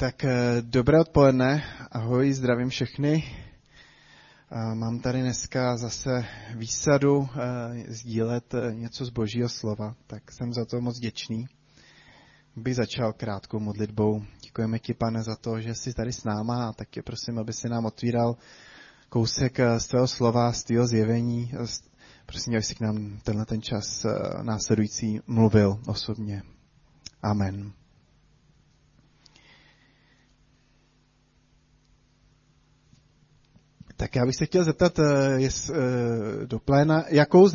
Tak dobré odpoledne, ahoj, zdravím všechny. Mám tady dneska zase výsadu sdílet něco z Božího slova, tak jsem za to moc vděčný. Bych začal krátkou modlitbou. Děkujeme ti, Pane, za to, že jsi tady s náma a tak tě prosím, aby si nám otvíral kousek z tvého slova, z tvého zjevení. Prosím, aby si k nám tenhle ten čas následující mluvil osobně. Amen. Tak já bych se chtěl zeptat do pléna, jaké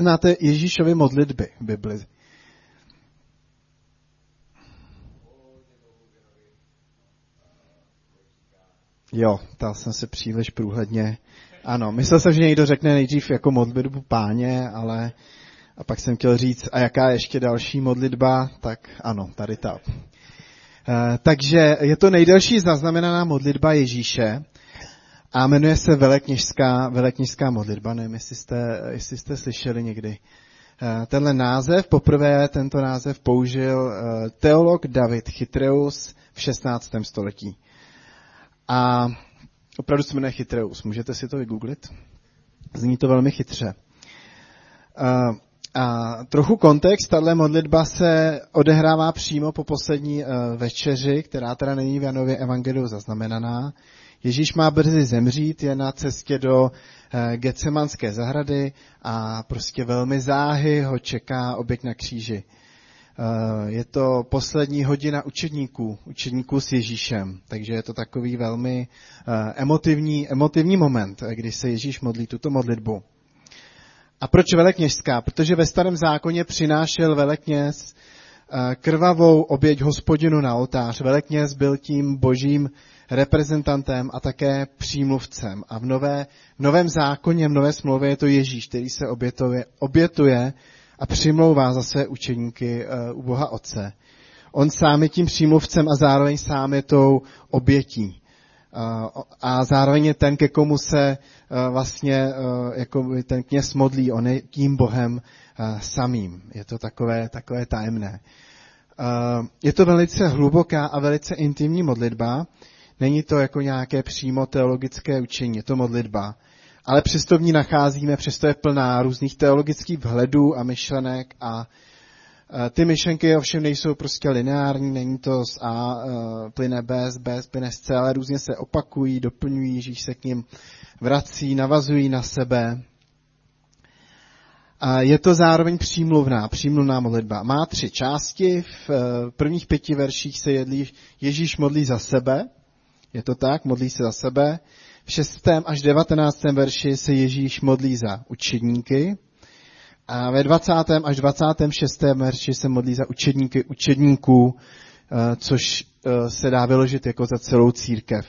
znáte Ježíšovy modlitby v Bibli? Jo, ptal jsem se příliš průhledně. Ano, myslel jsem, že někdo řekne nejdřív jako modlitbu Páně, ale a pak jsem chtěl říct, a jaká ještě další modlitba, tak ano, tady ta. Takže je to nejdelší zaznamenaná modlitba Ježíše. A jmenuje se velekněžská modlitba, nevím, jestli jste slyšeli někdy. Tenhle název, poprvé tento název použil teolog David Chytreus v 16. století. A opravdu se jmenuje Chytreus, můžete si to vygooglit? Zní to velmi chytře. A trochu kontext, tahle modlitba se odehrává přímo po poslední večeři, která teda není v Janově Evangeliu zaznamenaná. Ježíš má brzy zemřít, je na cestě do Getsemanské zahrady a prostě velmi záhy ho čeká oběť na kříži. Je to poslední hodina učedníků s Ježíšem, takže je to takový velmi emotivní moment, kdy se Ježíš modlí tuto modlitbu. A proč velekněžská? Protože ve Starém zákoně přinášel velekněz krvavou oběť Hospodinu na oltář. Velekněz byl tím božím reprezentantem a také přímluvcem. A v novém zákoně, v nové smlouvě je to Ježíš, který se obětuje a přimlouvá za své učeníky u Boha Otce. On sám je tím přímluvcem a zároveň sám je tou obětí. A zároveň je ten, ke komu se vlastně jako ten kněz modlí, on je tím Bohem samým. Je to takové tajemné. Je to velice hluboká a velice intimní modlitba. Není to jako nějaké přímo teologické učení, je to modlitba. Ale přesto v ní nacházíme, přesto je plná různých teologických vhledů a myšlenek a ty myšlenky ovšem nejsou prostě lineární, není to z A plyne B, z B plyne C, ale různě se opakují, doplňují, Ježíš se k nim vrací, navazují na sebe. A je to zároveň přímluvná modlitba. Má 3 části, v prvních 5 verších se Ježíš modlí za sebe, je to tak, modlí se za sebe. V 6. až 19. verši se Ježíš modlí za učedníky. A ve 20. až 26. verši se modlí za učedníky učedníků, což se dá vyložit jako za celou církev.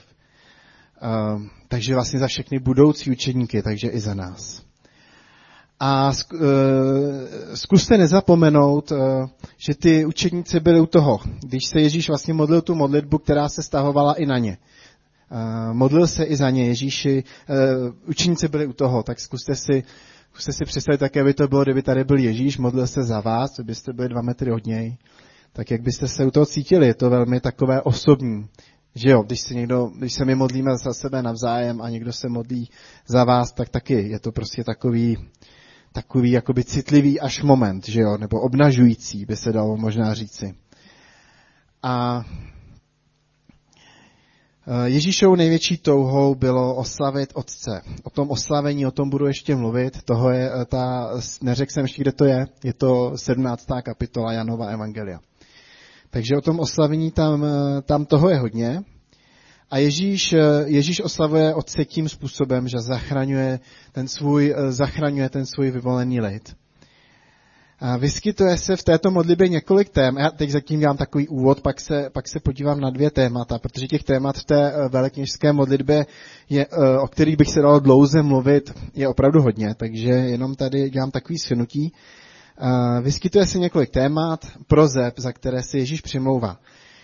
Takže vlastně za všechny budoucí učedníky, takže i za nás. A zkuste nezapomenout, že ty učedníci byli u toho, když se Ježíš vlastně modlil tu modlitbu, která se stahovala i na ně. Modlil se i za ně Ježíši, učedníci byli u toho, tak zkuste si představit, jaké by to bylo, kdyby tady byl Ježíš, modlil se za vás, kdybyste byli 2 metry od něj, tak jak byste se u toho cítili, je to velmi takové osobní, že jo, když se my modlíme za sebe navzájem a někdo se modlí za vás, tak taky je to prostě takový jakoby citlivý až moment, že jo, nebo obnažující by se dalo možná říci. A Ježíšovou největší touhou bylo oslavit Otce. O tom oslavení, o tom budu ještě mluvit. Toho je ta, neřekl jsem ještě, kde to je. Je to 17. kapitola Janova Evangelia. Takže o tom oslavení tam toho je hodně. A Ježíš oslavuje Otce tím způsobem, že zachraňuje ten svůj vyvolený lid. A vyskytuje se v této modlitbě několik témat. Já teď zatím dám takový úvod, pak se podívám na 2 témata, protože těch témat v té velekněžské modlitbě, o kterých bych se dalo dlouze mluvit, je opravdu hodně, takže jenom tady dělám takový shrnutí. Vyskytuje se několik témat, prozeb, za které se Ježíš přimlouvá.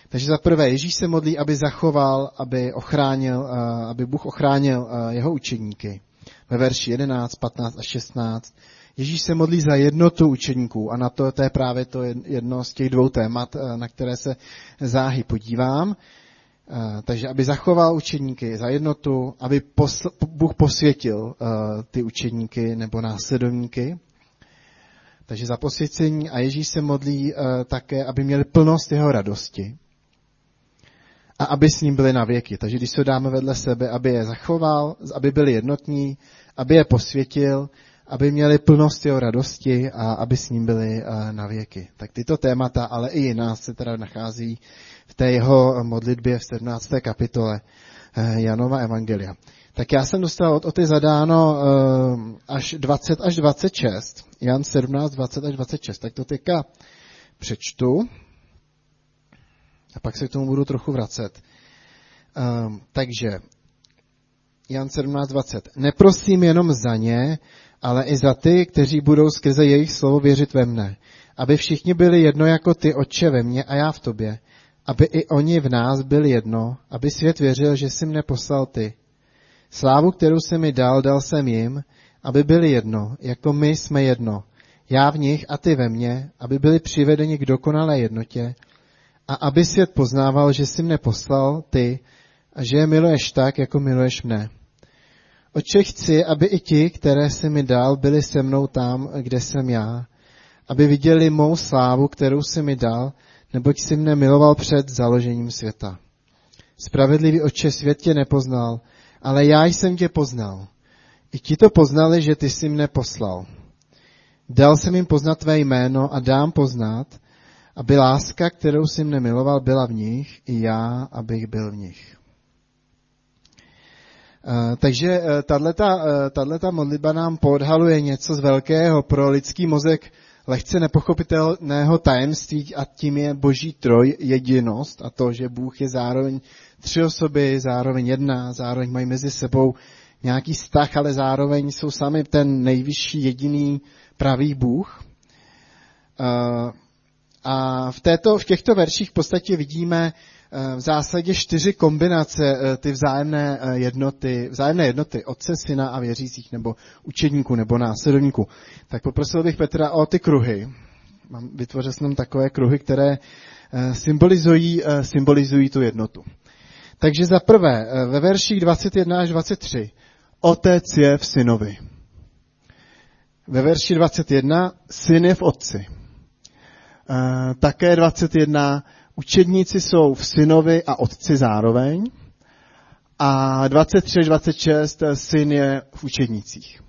Takže za prvé, Ježíš se modlí, aby zachoval, aby Bůh ochránil jeho učedníky. Ve verši 11, 15 a 16 Ježíš se modlí za jednotu učeníků a na to, to je právě to jedno z těch dvou témat, na které se záhy podívám. Takže aby zachoval učeníky za jednotu, aby Bůh posvětil ty učeníky nebo následovníky. Takže za posvěcení a Ježíš se modlí také, aby měli plnost jeho radosti a aby s ním byli na věky. Takže když se dáme vedle sebe, aby je zachoval, aby byli jednotní, aby je posvětil, aby měli plnost jeho radosti a aby s ním byli na věky. Tak tyto témata, ale i jiná se teda nachází v té jeho modlitbě v 17. kapitole Janova Evangelia. Tak já jsem dostal od Oty zadáno až 20 až 26, Jan 17, 20 až 26, tak to teďka přečtu a pak se k tomu budu trochu vracet. Takže Jan 17, 20. Neprosím jenom za ně, ale i za ty, kteří budou skrze jejich slovo věřit ve mne, aby všichni byli jedno jako ty, Otče, ve mně a já v tobě, aby i oni v nás byli jedno, aby svět věřil, že jsi mne poslal ty. Slávu, kterou jsi mi dal, dal jsem jim, aby byli jedno, jako my jsme jedno, já v nich a ty ve mně, aby byli přivedeni k dokonalé jednotě a aby svět poznával, že jsi mne poslal ty a že je miluješ tak, jako miluješ mne. Otče, chci, aby i ti, které jsi mi dal, byli se mnou tam, kde jsem já, aby viděli mou slávu, kterou jsi mi dal, neboť jsi mne miloval před založením světa. Spravedlivý Otče, svět tě nepoznal, ale já jsem tě poznal. I ti to poznali, že ty jsi mne poslal. Dal jsem jim poznat tvé jméno a dám poznat, aby láska, kterou jsi mne miloval, byla v nich, i já, abych byl v nich. Takže tato modlitba nám podhaluje něco z velkého pro lidský mozek lehce nepochopitelného tajemství a tím je boží trojjedinost a to, že Bůh je zároveň tři osoby, zároveň jedna, zároveň mají mezi sebou nějaký vztah, ale zároveň jsou sami ten nejvyšší jediný pravý Bůh. A v těchto verších v podstatě vidíme v zásadě 4 kombinace ty vzájemné jednoty otce, syna a věřících, nebo učedníků, nebo následovníků. Tak poprosil bych Petra o ty kruhy. Vytvořil jsem takové kruhy, které symbolizují tu jednotu. Takže za prvé, ve verších 21 až 23, otec je v synovi. Ve verši 21, syn je v otci. Také 21, učedníci jsou v synovi a otci zároveň. A 23 až 26, syn je v učednících.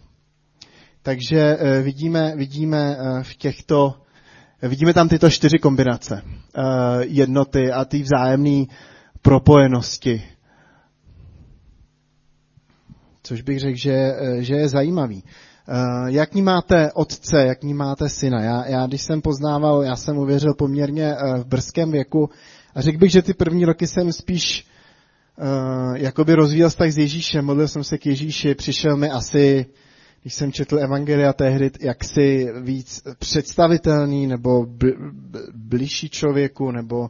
Takže vidíme tam tyto 4 kombinace jednoty a ty vzájemné propojenosti. Což bych řekl, že je zajímavý. Jak ní máte otce, jak ní máte syna? Já když jsem poznával, já jsem uvěřil poměrně v brzkém věku a řekl bych, že ty první roky jsem spíš jakoby rozvíjel vztah s Ježíšem, modlil jsem se k Ježíši, přišel mi asi, když jsem četl Evangelia tehdy, jaksi víc představitelný nebo bližší člověku nebo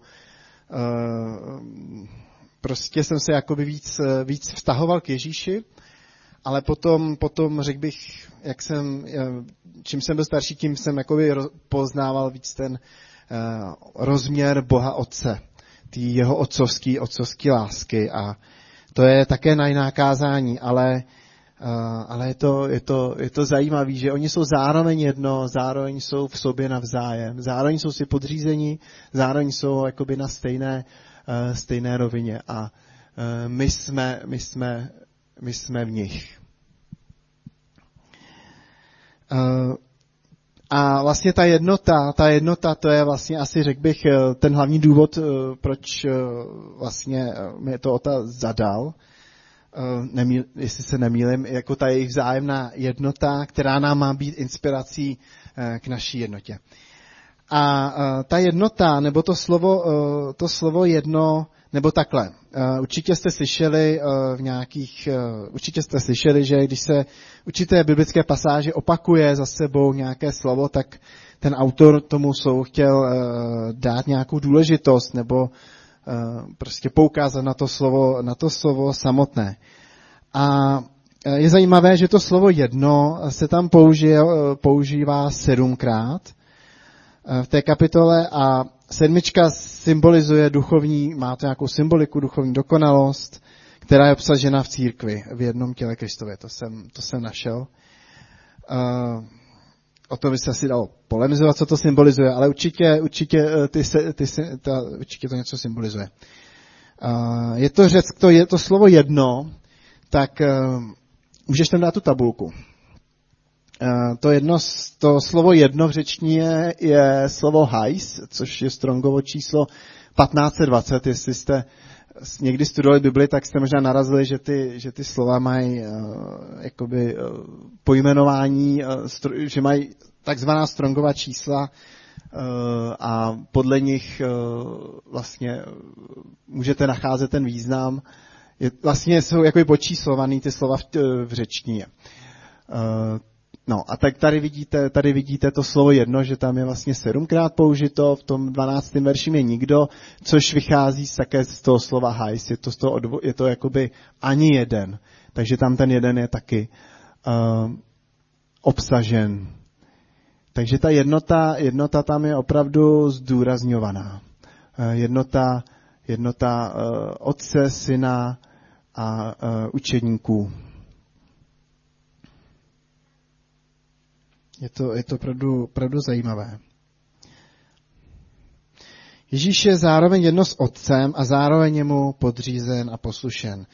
prostě jsem se jakoby víc vztahoval k Ježíši. Ale potom řekl bych, čím jsem byl starší, tím jsem jakoby poznával víc ten rozměr Boha Otce, tý jeho otcovský lásky. A to je také na jiná kázání, ale je to zajímavé, že oni jsou zároveň jedno, zároveň jsou v sobě navzájem, zároveň jsou si podřízení, zároveň jsou jakoby na stejné rovině. A my jsme v nich. A vlastně ta jednota, to je vlastně asi, řekl bych, ten hlavní důvod, proč vlastně mi to Ota zadal. Jestli se nemýlím, jako ta jejich vzájemná jednota, která nám má být inspirací k naší jednotě. A ta jednota, nebo to slovo jedno, nebo takhle. Určitě jste slyšeli, že když se určité biblické pasáže opakuje za sebou nějaké slovo, tak ten autor tomu slovu chtěl dát nějakou důležitost nebo prostě poukázat na to slovo samotné. A je zajímavé, že to slovo jedno se tam používá 7krát v té kapitole a 7 symbolizuje duchovní, má to nějakou symboliku, duchovní dokonalost, která je obsažena v církvi, v jednom těle Kristově. To jsem našel. O to by se asi dalo polemizovat, co to symbolizuje, ale určitě to něco symbolizuje. Je to je to slovo jedno, tak můžeš tam dát tu tabulku. To slovo jedno v řečtině je slovo heis, což je Strongovo číslo 1520. Jestli jste někdy studovali Bibli, tak jste možná narazili, že ty slova mají jakoby pojmenování, že mají takzvaná Strongova čísla a podle nich vlastně můžete nacházet ten význam. Vlastně jsou jakoby počíslovaný ty slova v řečtině. No a tak tady vidíte to slovo jedno, že tam je vlastně 7krát použito, v tom 12. verši je nikdo, což vychází také z toho slova heis, je to jakoby ani jeden, takže tam ten jeden je taky obsažen. Takže ta jednota tam je opravdu zdůrazňovaná. Jednota otce, syna a učedníků. Je to opravdu zajímavé. Ježíš je zároveň jedno s otcem a zároveň je mu podřízen a poslušen.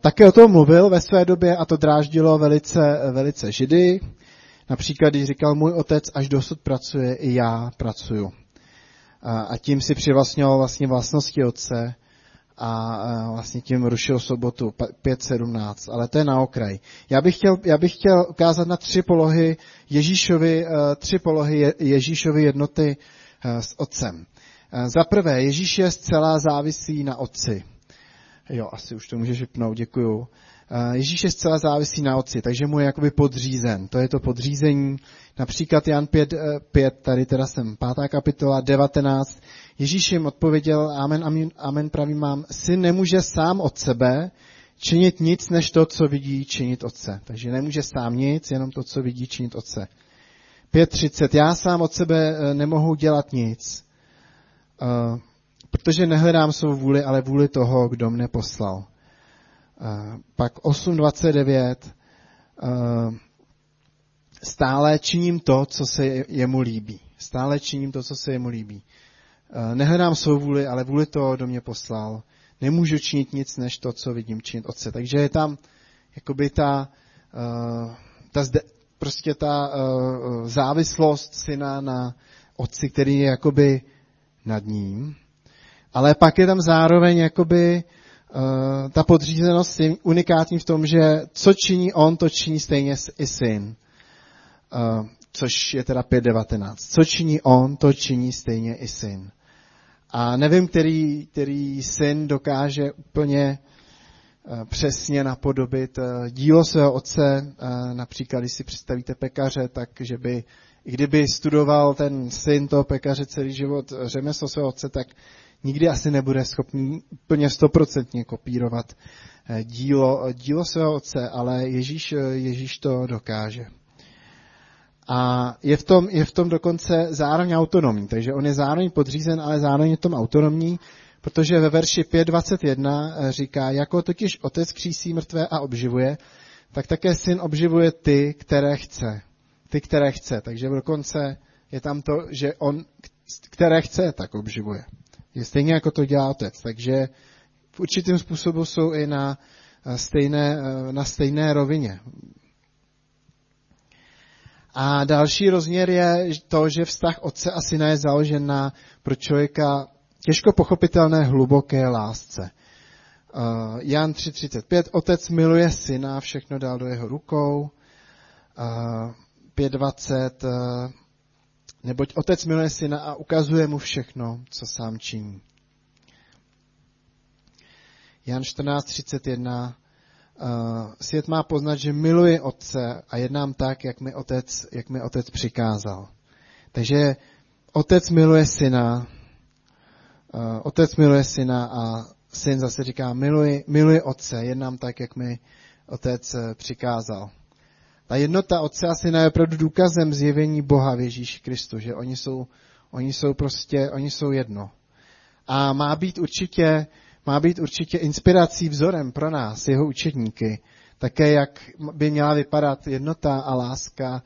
Také o tom mluvil ve své době a to dráždilo velice, velice Židy. Například, když říkal, můj otec až dosud pracuje, i já pracuju. A tím si přivlastňoval vlastně vlastnosti otce a vlastně tím rušil sobotu 5.17, ale to je na okraj. Já bych chtěl ukázat na tři polohy Ježíšovy jednoty s otcem. Za prvé, Ježíš je zcela závislý na otci. Jo, asi už to můžeš vypnout, děkuju. Ježíš je zcela závislý na otci, takže mu je jakoby podřízen. To je to podřízení. Například Jan 5, tady teda jsem 5. kapitola, 19. Ježíš jim odpověděl, amen pravím vám, syn nemůže sám od sebe činit nic, než to, co vidí činit otce. Takže nemůže sám nic, jenom to, co vidí činit otce. 5.30, já sám od sebe nemohu dělat nic, protože nehledám svou vůli, ale vůli toho, kdo mne poslal. Pak 8.29, stále činím to, co se jemu líbí. Nehledám svou vůli, ale vůli toho, kdo mě poslal. Nemůžu činit nic, než to, co vidím činit otce. Takže je tam jakoby ta závislost syna na otci, který je jakoby nad ním. Ale pak je tam zároveň jakoby ta podřízenost je unikátní v tom, že co činí on, to činí stejně i syn. Což je teda 5.19. Co činí on, to činí stejně i syn. A nevím, který syn dokáže úplně přesně napodobit dílo svého otce. Například, když si představíte pekaře, takže by, i kdyby studoval ten syn toho pekaře celý život řemeslo svého otce, tak nikdy asi nebude schopný úplně 100% kopírovat dílo svého otce, ale Ježíš to dokáže. A je v tom dokonce zároveň autonomní, takže on je zároveň podřízen, ale zároveň je v tom autonomní, protože ve verši 5.21 říká, jako totiž otec křísí mrtvé a obživuje, tak také syn obživuje ty, které chce. Takže dokonce je tam to, že on, které chce, tak obživuje. Je stejně jako to dělá otec, takže v určitém způsobu jsou i na stejné rovině. A další rozměr je to, že vztah otce a syna je založen na pro člověka těžko pochopitelné hluboké lásce. Jan 3.35, otec miluje syna, všechno dal do jeho rukou. 5.20, neboť otec miluje syna a ukazuje mu všechno, co sám činí. Jan 14.31, svět má poznat, že miluji otce a jednám tak, jak mi otec přikázal. Takže otec miluje syna a syn zase říká, miluji otce, jednám tak, jak mi otec přikázal. Ta jednota otce a syna je opravdu důkazem zjevení Boha v Ježíši Kristu, že oni jsou jedno. A má být určitě inspirací, vzorem pro nás, jeho učedníky, také jak by měla vypadat jednota a láska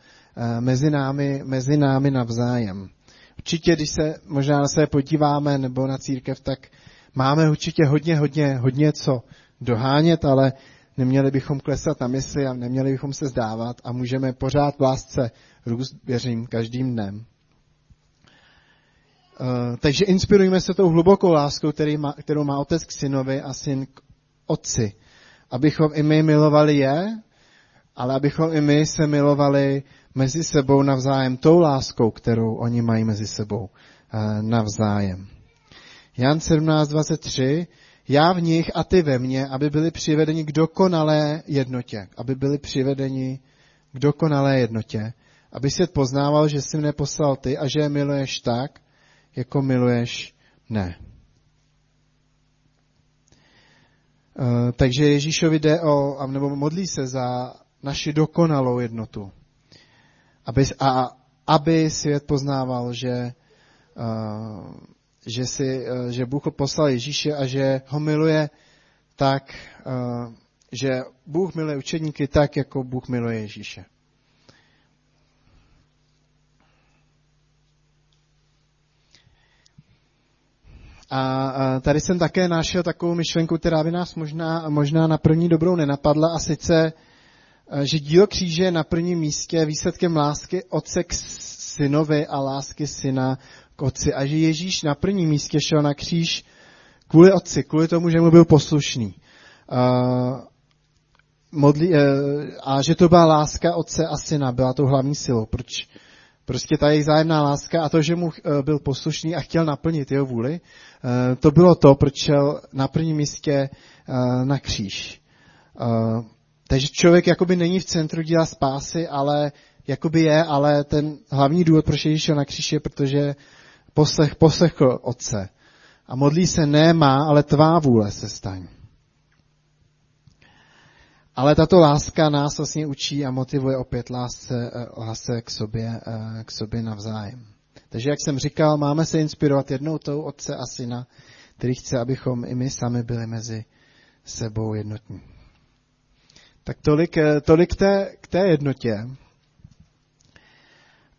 mezi námi navzájem. Určitě, když se možná na sebe podíváme nebo na církev, tak máme určitě hodně co dohánět, ale neměli bychom klesat na mysli a neměli bychom se zdávat a můžeme pořád v lásce růst, věřím, každým dnem. Takže inspirujme se tou hlubokou láskou, kterou má otec k synovi a syn k otci. Abychom i my milovali je, ale abychom i my se milovali mezi sebou navzájem tou láskou, kterou oni mají mezi sebou navzájem. Jan 17:23. Já v nich a ty ve mně, aby byli přivedeni k dokonalé jednotě. Aby svět poznával, že jsi mne poslal ty a že je miluješ tak, jako miluješ mne. Takže Ježíšovi jde nebo modlí se za naši dokonalou jednotu. Aby svět poznával, že Bůh poslal Ježíše a že ho miluje tak, že Bůh miluje učedníky tak, jako Bůh miluje Ježíše. A tady jsem také našel takovou myšlenku, která by nás možná na první dobrou nenapadla, a sice, že dílo kříže je na prvním místě výsledkem lásky otce k synovi a lásky syna k otci. A že Ježíš na prvním místě šel na kříž kvůli otci, kvůli tomu, že mu byl poslušný. A že to byla láska otce a syna, byla tou hlavní silou. Proč? Prostě ta jejich zájemná láska a to, že mu byl poslušný a chtěl naplnit jeho vůli, to bylo to, proč šel na prvním místě na kříž. Takže člověk jakoby není v centru díla spásy, ale ten hlavní důvod, proč Ježíš šel na kříž, je, protože poslechl otce. A modlí se ne má, ale tvá vůle se staň. Ale tato láska nás vlastně učí a motivuje opět lásce k sobě navzájem. Takže, jak jsem říkal, máme se inspirovat jednotou otce a syna, který chce, abychom i my sami byli mezi sebou jednotní. Tak tolik k té jednotě.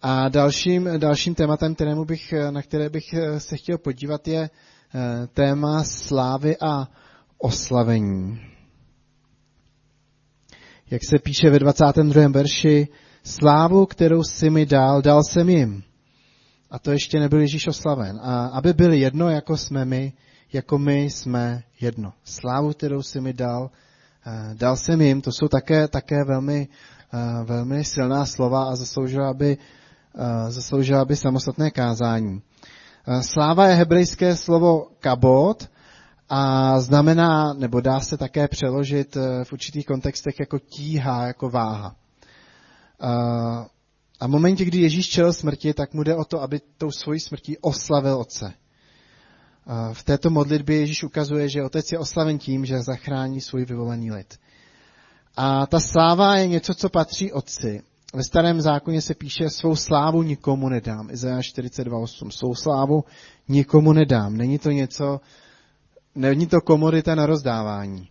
A dalším tématem, na které bych se chtěl podívat, je téma slávy a oslavení. Jak se píše ve 22. verši, slávu, kterou jsi mi dal, dal jsem jim. A to ještě nebyl Ježíš oslaven. A aby byli jedno, jako my jsme jedno. Slávu, kterou jsi mi dal, dal jsem jim. To jsou také velmi silná slova a zasloužila by samostatné kázání. Sláva je hebrejské slovo kabod a znamená, nebo dá se také přeložit v určitých kontextech jako tíha, jako váha. A v momentě, kdy Ježíš čelil smrti, tak mu jde o to, aby tou svojí smrtí oslavil otce. V této modlitbě Ježíš ukazuje, že otec je oslaven tím, že zachrání svůj vyvolený lid. A ta sláva je něco, co patří otci. Ve starém zákoně se píše, svou slávu nikomu nedám. Izaiáš 42:8. Svou slávu nikomu nedám. Není to komodita na rozdávání.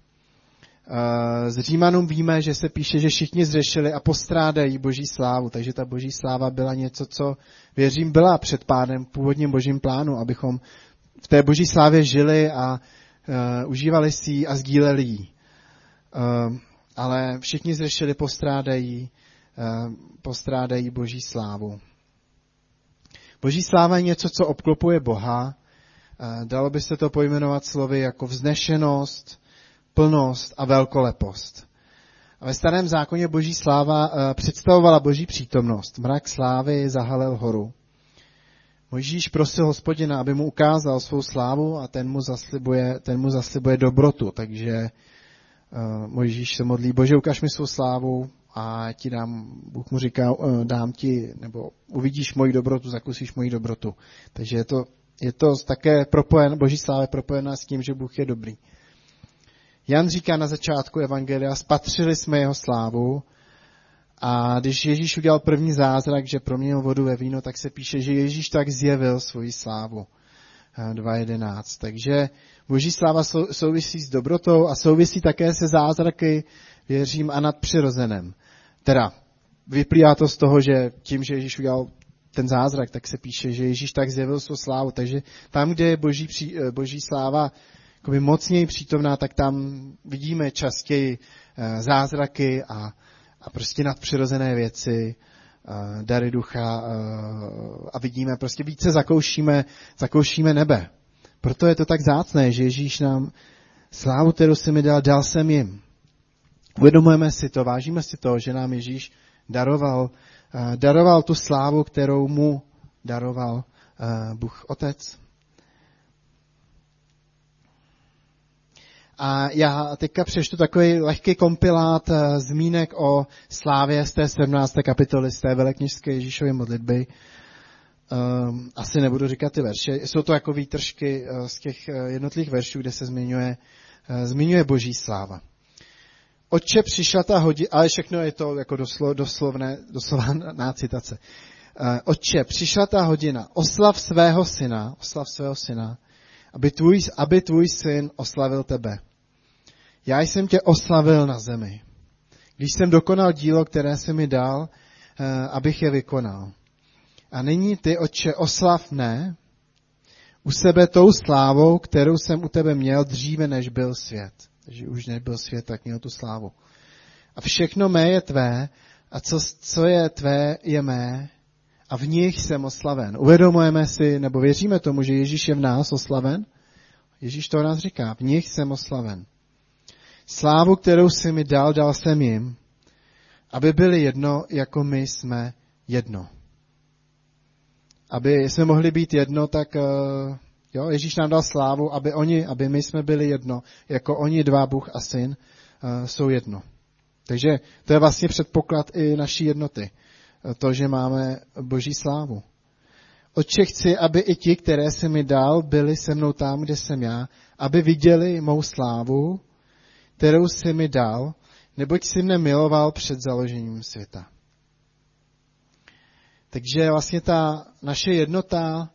Z Římanům víme, že se píše, že všichni zřešili a postrádají boží slávu. Takže ta boží sláva byla něco, co, věřím, byla před pádem původním božím plánu, abychom v té boží slávě žili a užívali si ji a sdíleli ji. Ale všichni zřešili, postrádají boží slávu. Boží sláva je něco, co obklopuje Boha. Dalo by se to pojmenovat slovy jako vznešenost, plnost a velkolepost. A ve starém zákoně boží sláva představovala boží přítomnost. Mrak slávy zahalil horu. Mojžíš prosil Hospodina, aby mu ukázal svou slávu a ten mu zaslibuje dobrotu. Takže Mojžíš se modlí, Bože, ukaž mi svou slávu a Bůh mu říká, dám ti, nebo uvidíš moji dobrotu, zakusíš moji dobrotu. Takže je to také boží sláva je propojená s tím, že Bůh je dobrý. Jan říká na začátku Evangelia, spatřili jsme jeho slávu, a když Ježíš udělal první zázrak, že proměnil vodu ve víno, tak se píše, že Ježíš tak zjevil svoji slávu. 2.11. Takže boží sláva souvisí s dobrotou a souvisí také se zázraky, věřím, a nadpřirozeném. Teda vyplývá to z toho, že tím, že Ježíš udělal ten zázrak, tak se píše, že Ježíš tak zjevil svou slávu. Takže tam, kde je boží sláva jakoby mocněji přítomná, tak tam vidíme častěji zázraky a prostě nadpřirozené věci, dary ducha, a vidíme, prostě více zakoušíme nebe. Proto je to tak vzácné, že Ježíš nám slávu, kterou si mi dal jsem jim. Uvědomujeme si to, vážíme si to, že nám Ježíš daroval tu slávu, kterou mu daroval Bůh Otec. A já teďka přečtu takový lehký kompilát zmínek o slávě z té 17. kapitoly, z té velekněžské Ježíšovy modlitby. Asi nebudu říkat ty verše. Jsou to jako výtržky z těch jednotlivých veršů, kde se zmiňuje boží sláva. Otče, přišla ta hodina, ale všechno je to jako doslovná citace. Otče, přišla ta hodina, oslav svého syna, aby tvůj syn oslavil tebe. Já jsem tě oslavil na zemi, když jsem dokonal dílo, které jsi mi dal, abych je vykonal. A nyní ty, Otče, oslav mne u sebe tou slávou, kterou jsem u tebe měl dříve, než byl svět. Takže už nebyl svět, tak měl tu slávu. A všechno mé je tvé, a co je tvé, je mé, a v nich jsem oslaven. Uvědomujeme si, nebo věříme tomu, že Ježíš je v nás oslaven? Ježíš to o nás říká, v nich jsem oslaven. Slávu, kterou jsi mi dal jsem jim, aby byli jedno, jako my jsme jedno. Aby jsme mohli být jedno, tak... Jo, Ježíš nám dal slávu, aby my jsme byli jedno, jako oni dva, Bůh a syn, jsou jedno. Takže to je vlastně předpoklad i naší jednoty, to, že máme boží slávu. Otče, chci, aby i ti, které jsi mi dal, byli se mnou tam, kde jsem já, aby viděli mou slávu, kterou jsi mi dal, neboť jsi mne miloval před založením světa. Takže vlastně ta naše jednota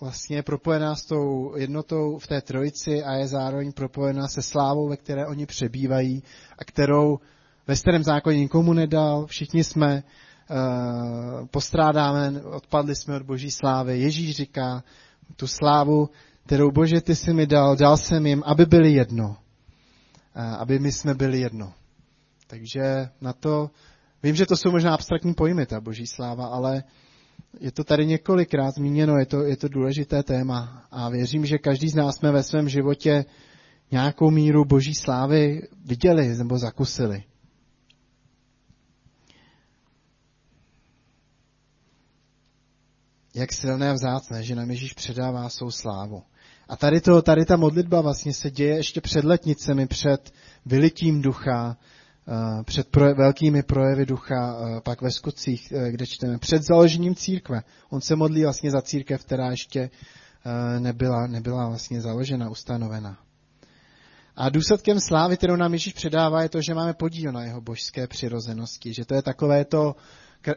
vlastně je propojená s tou jednotou v té trojici a je zároveň propojená se slávou, ve které oni přebývají a kterou ve starém zákoně nikomu nedal. Všichni jsme postrádáme, odpadli jsme od boží slávy. Ježíš říká tu slávu, kterou Bože ty jsi mi dal jsem jim, aby byli jedno. Aby my jsme byli jedno. Takže na to, vím, že to jsou možná abstraktní pojmy, ta boží sláva, ale je to tady několikrát zmíněno, je to důležité téma a věřím, že každý z nás jsme ve svém životě nějakou míru boží slávy viděli nebo zakusili. Jak silné a vzácné, že nám Ježíš předává svou slávu. A tady ta modlitba vlastně se děje ještě před letnicemi, před vylitím ducha, před velkými projevy ducha, pak ve Skutcích, kde čteme, před založením církve. On se modlí vlastně za církev, která ještě nebyla vlastně založena, ustanovena. A důsledkem slávy, kterou nám Ježíš předává, je to, že máme podíl na jeho božské přirozenosti. Že to je takové to,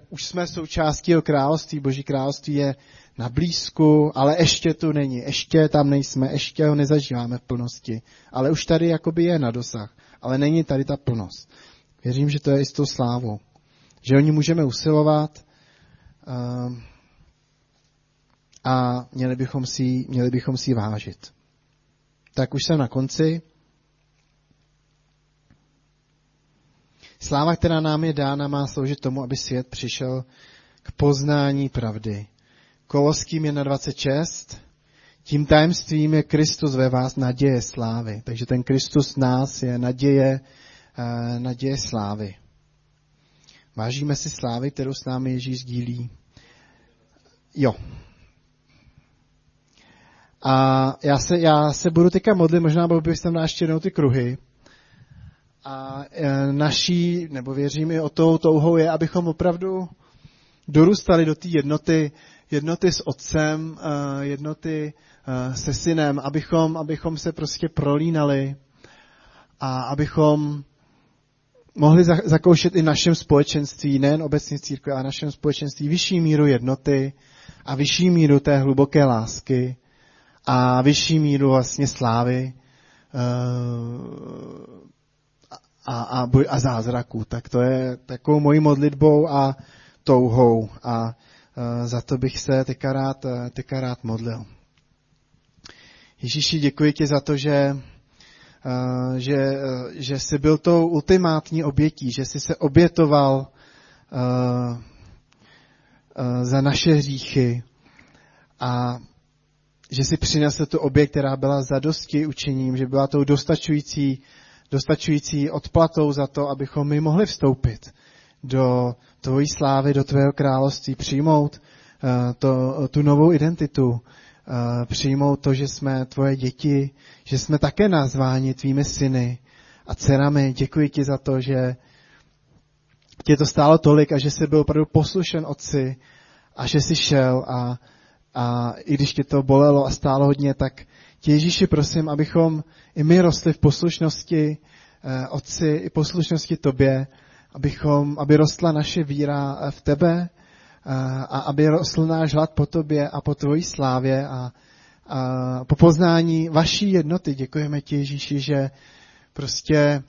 už jsme součástí jeho království, boží království je na blízku, ale ještě tu není, ještě tam nejsme, ještě ho nezažíváme v plnosti, ale už tady jakoby je na dosah. Ale není tady ta plnost. Věřím, že to je i s tou slávou. Že o ní můžeme usilovat a měli bychom si vážit. Tak už jsem na konci. Sláva, která nám je dána, má sloužit tomu, aby svět přišel k poznání pravdy. Koloským 1:26. Tím tajemstvím je Kristus ve vás, naděje slávy. Takže ten Kristus v nás je naděje slávy. Vážíme si slávy, kterou s námi Ježíš sdílí. Jo. A já se budu teďka modlit, možná bych tam ještě jednou ty kruhy. A naší, nebo věřím i o tou touhou je, abychom opravdu dorůstali do té jednoty s otcem, jednoty se synem, abychom se prostě prolínali a abychom mohli zakoušet i našem společenství, nejen obecní církve, ale našem společenství vyšší míru jednoty a vyšší míru té hluboké lásky a vyšší míru vlastně slávy a zázraků. Tak to je takovou mojí modlitbou a touhou a za to bych se teďka rád modlil. Ježíši, děkuji ti za to, že jsi byl tou ultimátní obětí, že jsi se obětoval za naše hříchy a že jsi přinesl tu oběť, která byla zadosti učením, že byla tou dostačující odplatou za to, abychom my mohli vstoupit do tvojí slávy, do tvého království, přijmout tu novou identitu, přijmout to, že jsme tvoje děti, že jsme také nazváni tvými syny a dcerami. Děkuji ti za to, že tě to stálo tolik a že jsi byl opravdu poslušen otci a že jsi šel a i když tě to bolelo a stálo hodně, tak tě, Ježíši, prosím, abychom i my rostli v poslušnosti otci, i poslušnosti tobě, aby rostla naše víra v tebe a aby rostl náš hlad po tobě a po tvojí slávě a po poznání vaší jednoty. Děkujeme ti, Ježíši, že prostě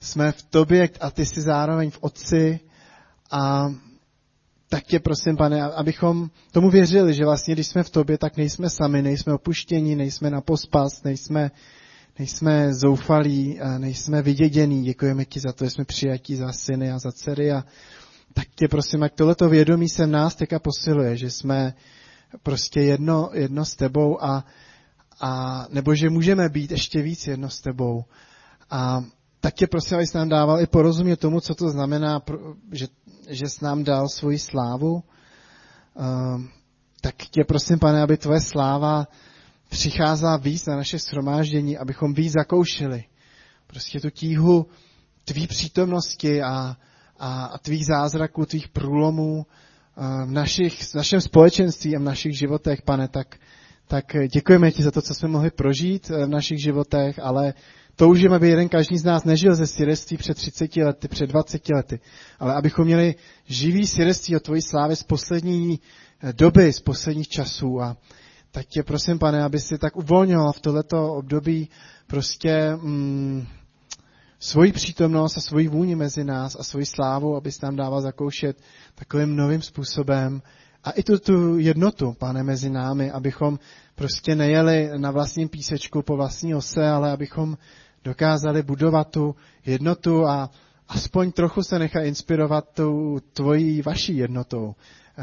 jsme v tobě a ty jsi zároveň v otci a tak tě prosím, pane, abychom tomu věřili, že vlastně, když jsme v tobě, tak nejsme sami, nejsme opuštění, nejsme na pospas, nejsme zoufalí, nejsme vydědění. Děkujeme ti za to, že jsme přijatí za syny a za dcery a tak tě prosím, jak tohleto vědomí se v nás teďka posiluje, že jsme prostě jedno s tebou a nebo že můžeme být ještě víc jedno s tebou. A tak tě prosím, abys nám dával i porozumět tomu, co to znamená, že jsi nám dal svoji slávu. Tak tě prosím, pane, aby tvoje sláva přicházela víc na naše shromáždění, abychom víc zakoušeli prostě tu tíhu tvý přítomnosti a tvých zázraků, tvých průlomů v našem společenství a v našich životech, pane, tak děkujeme ti za to, co jsme mohli prožít v našich životech, ale toužíme, aby jeden každý z nás nežil ze sirotství před 30 lety, před 20 lety, ale abychom měli živý sirotství o tvojí slávě z poslední doby, z posledních časů. A tak tě prosím, pane, aby si tak uvolňoval v tohleto období prostě svoji přítomnost a svoji vůni mezi nás a svoji slávu, abys nám dával zakoušet takovým novým způsobem. A i tu jednotu, pane, mezi námi, abychom prostě nejeli na vlastním písečku po vlastní ose, ale abychom dokázali budovat tu jednotu a aspoň trochu se nechat inspirovat tou tvojí, vaší jednotou,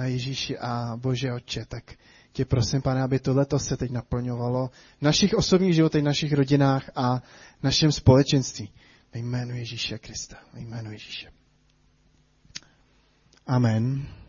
Ježíši a Bože Otče. Tak tě prosím, pane, aby tohleto se teď naplňovalo v našich osobních životech, v našich rodinách a v našem společenství. Ve jménu Ježíše Krista. Ve jménu Ježíše. Amen.